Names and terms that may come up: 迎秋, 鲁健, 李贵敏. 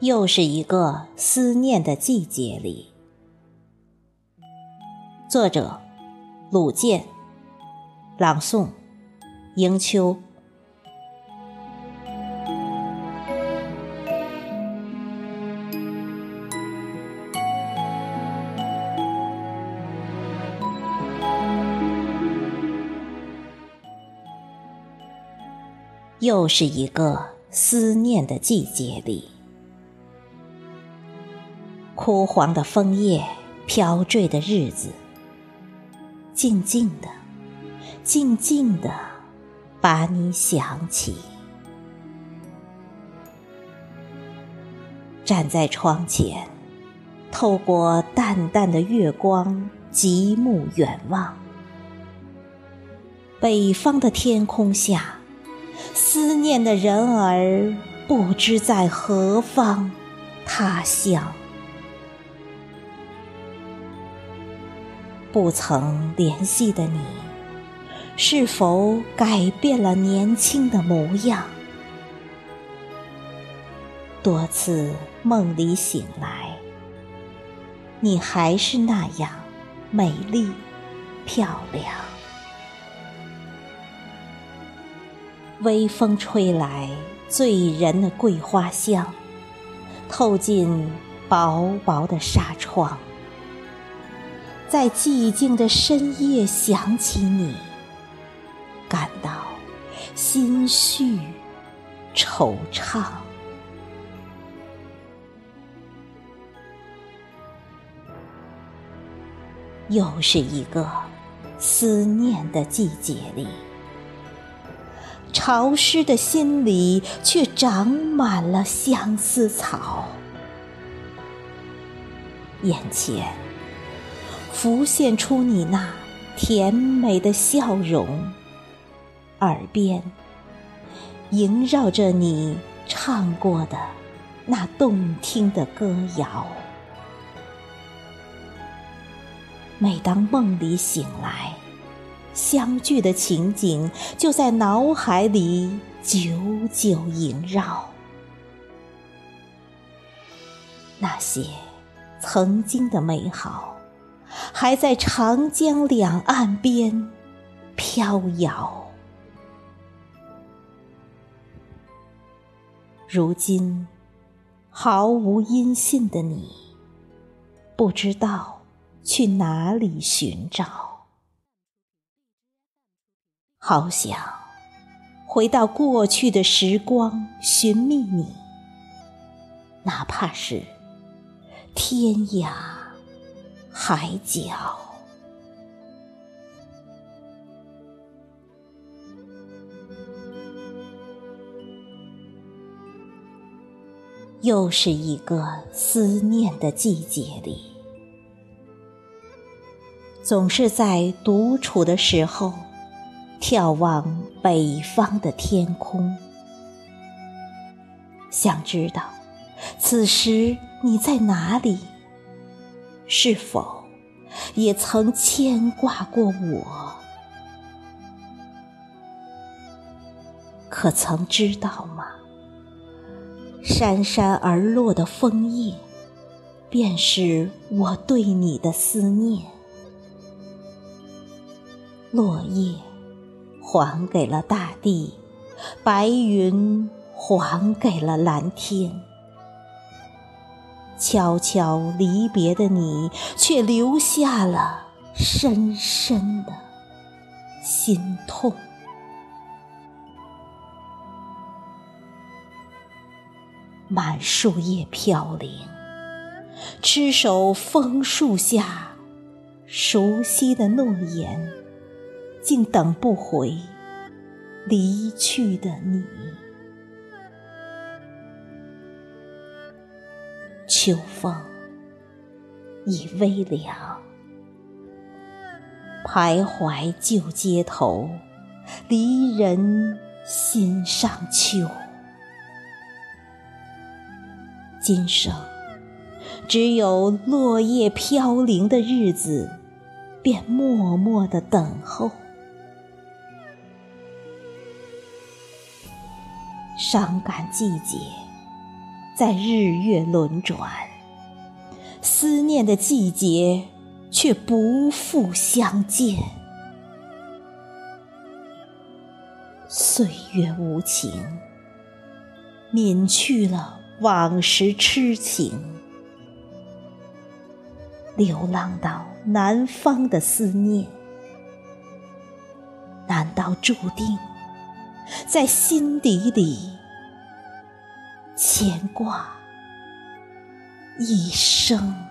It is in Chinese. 又是一个思念的季节里。作者：鲁健，朗诵：迎秋。又是一个思念的季节里，枯黄的枫叶飘坠的日子，静静的静静的把你想起。站在窗前，透过淡淡的月光极目远望，北方的天空下，思念的人儿不知在何方他乡。不曾联系的你，是否改变了年轻的模样？多次梦里醒来，你还是那样美丽漂亮。微风吹来醉人的桂花香，透进薄薄的纱窗，在寂静的深夜想起你，感到心绪惆怅。又是一个思念的季节里，潮湿的心里却长满了相思草。眼前浮现出你那甜美的笑容，耳边萦绕着你唱过的那动听的歌谣。每当梦里醒来，相聚的情景就在脑海里久久萦绕。那些曾经的美好还在长江两岸边飘摇。如今毫无音信的你，不知道去哪里寻找。好想回到过去的时光寻觅你，哪怕是天涯海角。又是一个思念的季节里，总是在独处的时候眺望北方的天空，想知道此时你在哪里，是否也曾牵挂过我？可曾知道吗？姗姗而落的枫叶，便是我对你的思念。落叶还给了大地，白云还给了蓝天。悄悄离别的你，却留下了深深的心痛。满树叶飘零，痴守枫树下，熟悉的诺言，竟等不回离去的你。秋风已微凉，徘徊旧街头，离人心上秋。今生只有落叶飘零的日子，便默默地等候。伤感季节在日月轮转，思念的季节却不复相见。岁月无情，泯去了往时痴情，流浪到南方的思念，难道注定在心底里牵挂一生？